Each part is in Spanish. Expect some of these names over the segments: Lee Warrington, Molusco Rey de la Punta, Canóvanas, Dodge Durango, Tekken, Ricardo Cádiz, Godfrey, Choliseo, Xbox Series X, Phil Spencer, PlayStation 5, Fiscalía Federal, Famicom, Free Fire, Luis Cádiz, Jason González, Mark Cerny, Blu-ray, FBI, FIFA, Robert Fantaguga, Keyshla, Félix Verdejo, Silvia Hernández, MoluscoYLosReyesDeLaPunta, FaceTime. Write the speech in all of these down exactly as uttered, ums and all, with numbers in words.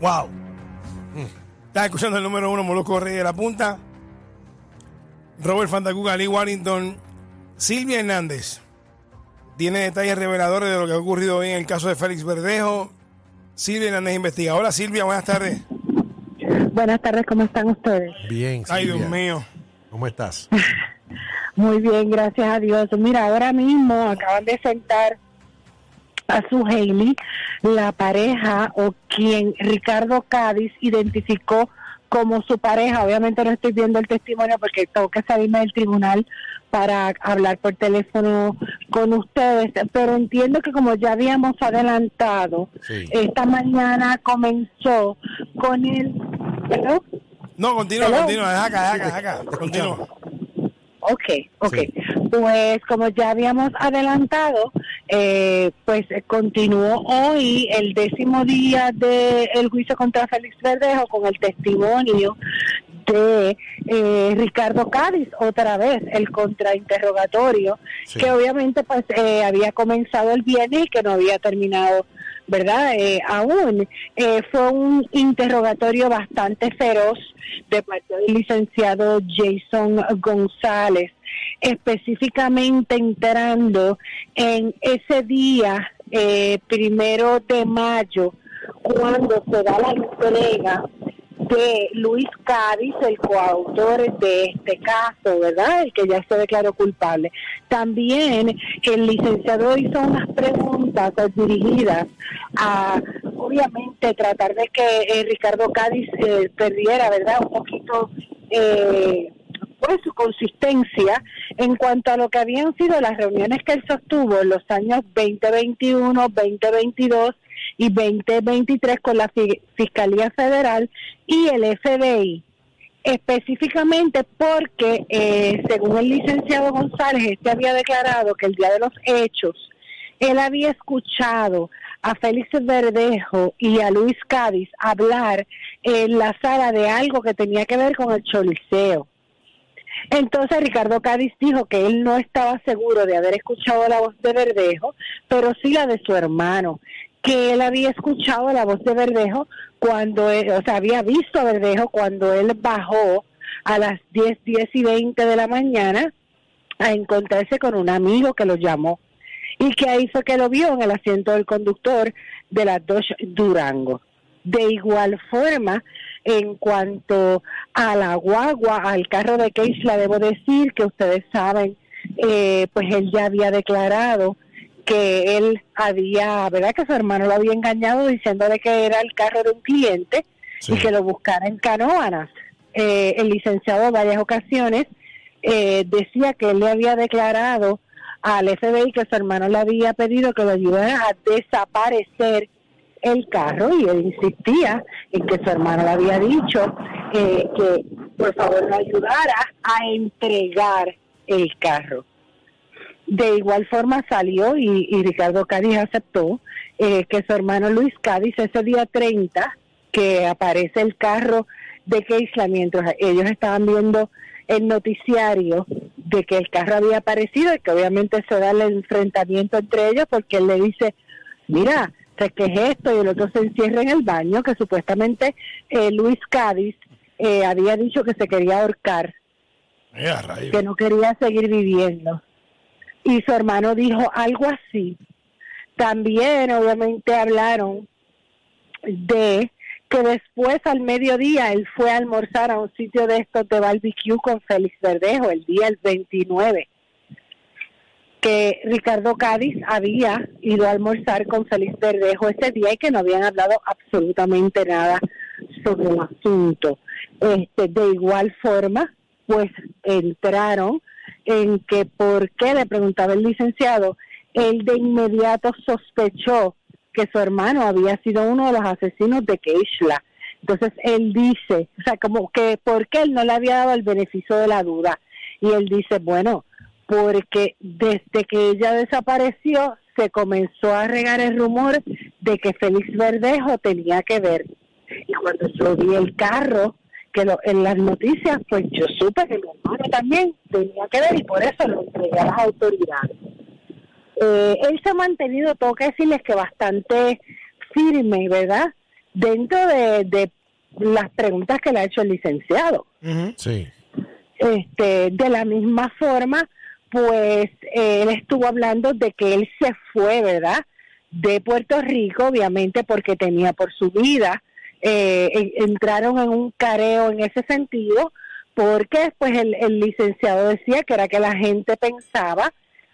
Wow. Mm. Estás escuchando el número uno, Molusco Rey de la Punta. Robert Fantaguga, Lee Warrington, Silvia Hernández. Tiene detalles reveladores de lo que ha ocurrido hoy en el caso de Félix Verdejo. Silvia Hernández investiga. Hola Silvia, buenas tardes. Buenas tardes, ¿cómo están ustedes? Bien, Silvia. Ay, Dios mío. ¿Cómo estás? Muy bien, gracias a Dios. Mira, ahora mismo acaban de sentar a su Hailey, la pareja o quien Ricardo Cádiz identificó como su pareja. Obviamente no estoy viendo el testimonio porque tengo que salirme del tribunal para hablar por teléfono con ustedes, pero entiendo que como ya habíamos adelantado, sí. Esta mañana comenzó con el... ¿Hello? No, continúa, ¿Hello? continúa, deja acá, deja acá, deja acá. continúa. Ok, ok. Sí. Pues como ya habíamos adelantado, eh, pues continuó hoy el décimo día del juicio contra Félix Verdejo con el testimonio de eh, Ricardo Cádiz, otra vez el contrainterrogatorio, sí. Que obviamente pues eh, había comenzado el viernes y que no había terminado, ¿verdad? Eh, aún eh, fue un interrogatorio bastante feroz de parte del licenciado Jason González, específicamente entrando en ese día eh, primero de mayo, cuando se da la entrega de Luis Cádiz, el coautor de este caso, ¿verdad? El que ya se declaró culpable. También el licenciado hizo unas preguntas dirigidas a, obviamente, tratar de que eh, Ricardo Cádiz eh, perdiera, ¿verdad? Un poquito... Eh, por su consistencia en cuanto a lo que habían sido las reuniones que él sostuvo en los años veinte veintiuno, veinte veintidós y veinte veintitrés con la Fiscalía Federal y el F B I, específicamente porque eh, según el licenciado González, este había declarado que el día de los hechos él había escuchado a Félix Verdejo y a Luis Cádiz hablar en la sala de algo que tenía que ver con el Choliseo. Entonces Ricardo Cádiz dijo que él no estaba seguro de haber escuchado la voz de Verdejo, pero sí la de su hermano, que él había escuchado la voz de Verdejo cuando, él, o sea, había visto a Verdejo cuando él bajó a las diez, diez y veinte de la mañana a encontrarse con un amigo que lo llamó y que ahí fue que lo vio en el asiento del conductor de la Dodge Durango. De igual forma, en cuanto a la guagua, al carro de Keyshla, debo decir que ustedes saben, eh, pues él ya había declarado que él había, ¿verdad? Que su hermano lo había engañado diciéndole que era el carro de un cliente, sí. Y que lo buscara en Canóvanas. Eh, el licenciado en varias ocasiones eh, decía que él le había declarado al F B I que su hermano le había pedido que lo ayudara a desaparecer el carro, y él insistía en que su hermano le había dicho eh, que por favor lo ayudara a entregar el carro. De igual forma salió y, y Ricardo Cádiz aceptó eh, que su hermano Luis Cádiz ese día treinta que aparece el carro de Keyshla, mientras ellos estaban viendo el noticiario de que el carro había aparecido y que obviamente se da el enfrentamiento entre ellos porque él le dice, mira, ¿qué es esto? Y el otro se encierra en el baño, que supuestamente eh, Luis Cádiz eh, había dicho que se quería ahorcar, que no quería seguir viviendo. Y su hermano dijo algo así. También, obviamente, hablaron de que después, al mediodía, él fue a almorzar a un sitio de estos de barbecue con Félix Verdejo, el día el veintinueve. Que Ricardo Cádiz había ido a almorzar con Félix Verdejo ese día y que no habían hablado absolutamente nada sobre el asunto. Este, de igual forma, pues entraron en que por qué, le preguntaba el licenciado, él de inmediato sospechó que su hermano había sido uno de los asesinos de Keyshla. Entonces él dice, o sea, como que por qué él no le había dado el beneficio de la duda. Y él dice, bueno, porque desde que ella desapareció se comenzó a regar el rumor de que Félix Verdejo tenía que ver. Y cuando yo vi el carro, que lo, en las noticias, pues yo supe que mi hermano también tenía que ver y por eso lo entregué a las autoridades. Eh, él se ha mantenido, tengo que decirles que bastante firme, ¿verdad? dentro de, de las preguntas que le ha hecho el licenciado. Uh-huh. Sí. Este, de la misma forma, pues él estuvo hablando de que él se fue, ¿verdad?, de Puerto Rico, obviamente porque temía por su vida. Eh, entraron en un careo en ese sentido, porque pues el, el licenciado decía que era que la gente pensaba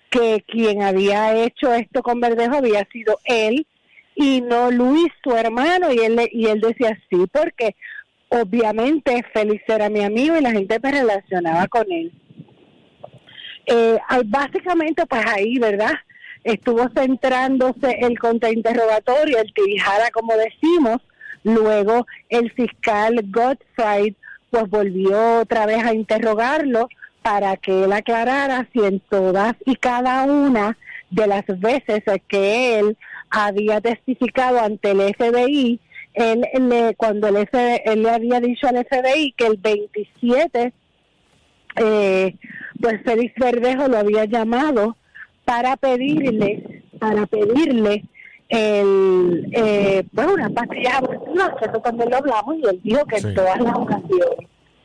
que quien había hecho esto con Verdejo había sido él y no Luis, su hermano, y él, y él decía sí, porque obviamente Félix era mi amigo y la gente me relacionaba con él. Eh, básicamente pues ahí, ¿verdad?, estuvo centrándose el contrainterrogatorio, el tirijala, como decimos. Luego el fiscal Godfrey pues volvió otra vez a interrogarlo para que él aclarara si en todas y cada una de las veces que él había testificado ante el F B I, él le, cuando el F B I, él le había dicho al F B I que el veintisiete, eh, pues Félix Verdejo lo había llamado para pedirle, para pedirle el eh, bueno, una pastilla abortiva, que eso también lo hablamos, y él dijo que sí, en todas las ocasiones.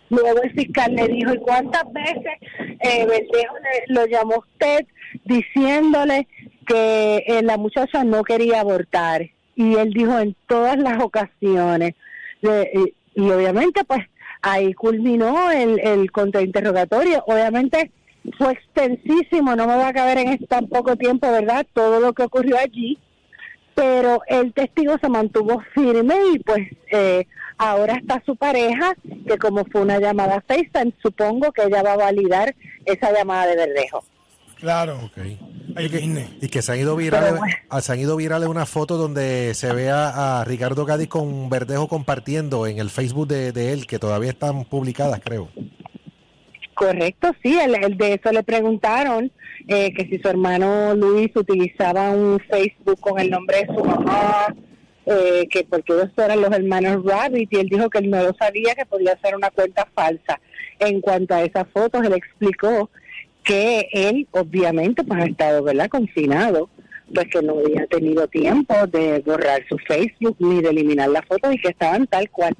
Luego el fiscal le dijo, ¿y cuántas veces eh, Verdejo le, lo llamó a usted diciéndole que eh, la muchacha no quería abortar? Y él dijo, en todas las ocasiones. Le, y, y obviamente, pues, ahí culminó el, el contrainterrogatorio. Obviamente fue extensísimo, no me va a caber en tan poco tiempo, ¿verdad?, todo lo que ocurrió allí, pero el testigo se mantuvo firme y pues eh, ahora está su pareja, que como fue una llamada FaceTime, supongo que ella va a validar esa llamada de Verdejo. Claro, okay. Hay que irme. Y que se han ido virales, bueno, se han ido virales una foto donde se ve a, a Ricardo Cádiz con Verdejo compartiendo en el Facebook de, de él, que todavía están publicadas, creo. Correcto, sí, el, el de eso le preguntaron eh, que si su hermano Luis utilizaba un Facebook con el nombre de su mamá, eh, que porque ellos eran los hermanos Rabbit, y él dijo que él no lo sabía, que podía hacer una cuenta falsa. En cuanto a esas fotos, él explicó que él, obviamente, pues ha estado, ¿verdad?, confinado, pues que no había tenido tiempo de borrar su Facebook ni de eliminar las fotos y que estaban tal cual.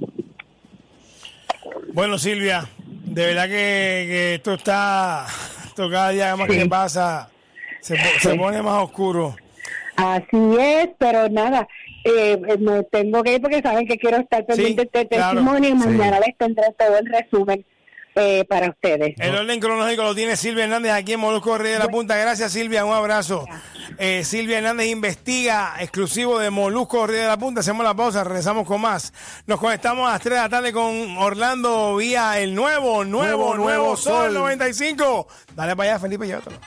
Bueno, Silvia, de verdad que, que esto está, esto cada día más sí. que pasa, se, se sí. pone más oscuro. Así es, pero nada, eh, me tengo que ir porque saben que quiero estar pendiente sí, de este claro. testimonio y mañana sí. les tendré todo el resumen eh, para ustedes. El ¿no? orden cronológico lo tiene Silvia Hernández aquí en Molusco Rey de la Punta. Gracias, Silvia, un abrazo. Eh, Silvia Hernández investiga, exclusivo de Molusco Rey de la Punta. Hacemos la pausa, regresamos con más. Nos conectamos a las tres de la tarde con Orlando vía el nuevo, nuevo, nuevo, nuevo Sol noventa y cinco. Dale para allá, Felipe, llévatelo.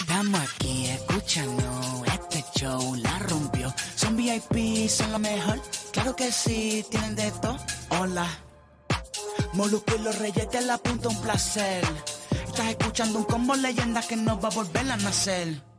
Estamos aquí, escúchanos. Este show la rompió. Son V I P, son lo mejor. Claro que sí, tienen de todo. Hola, Molusco y los Reyes de la Punta, un placer. Estás escuchando un combo leyenda que no va a volver a nacer.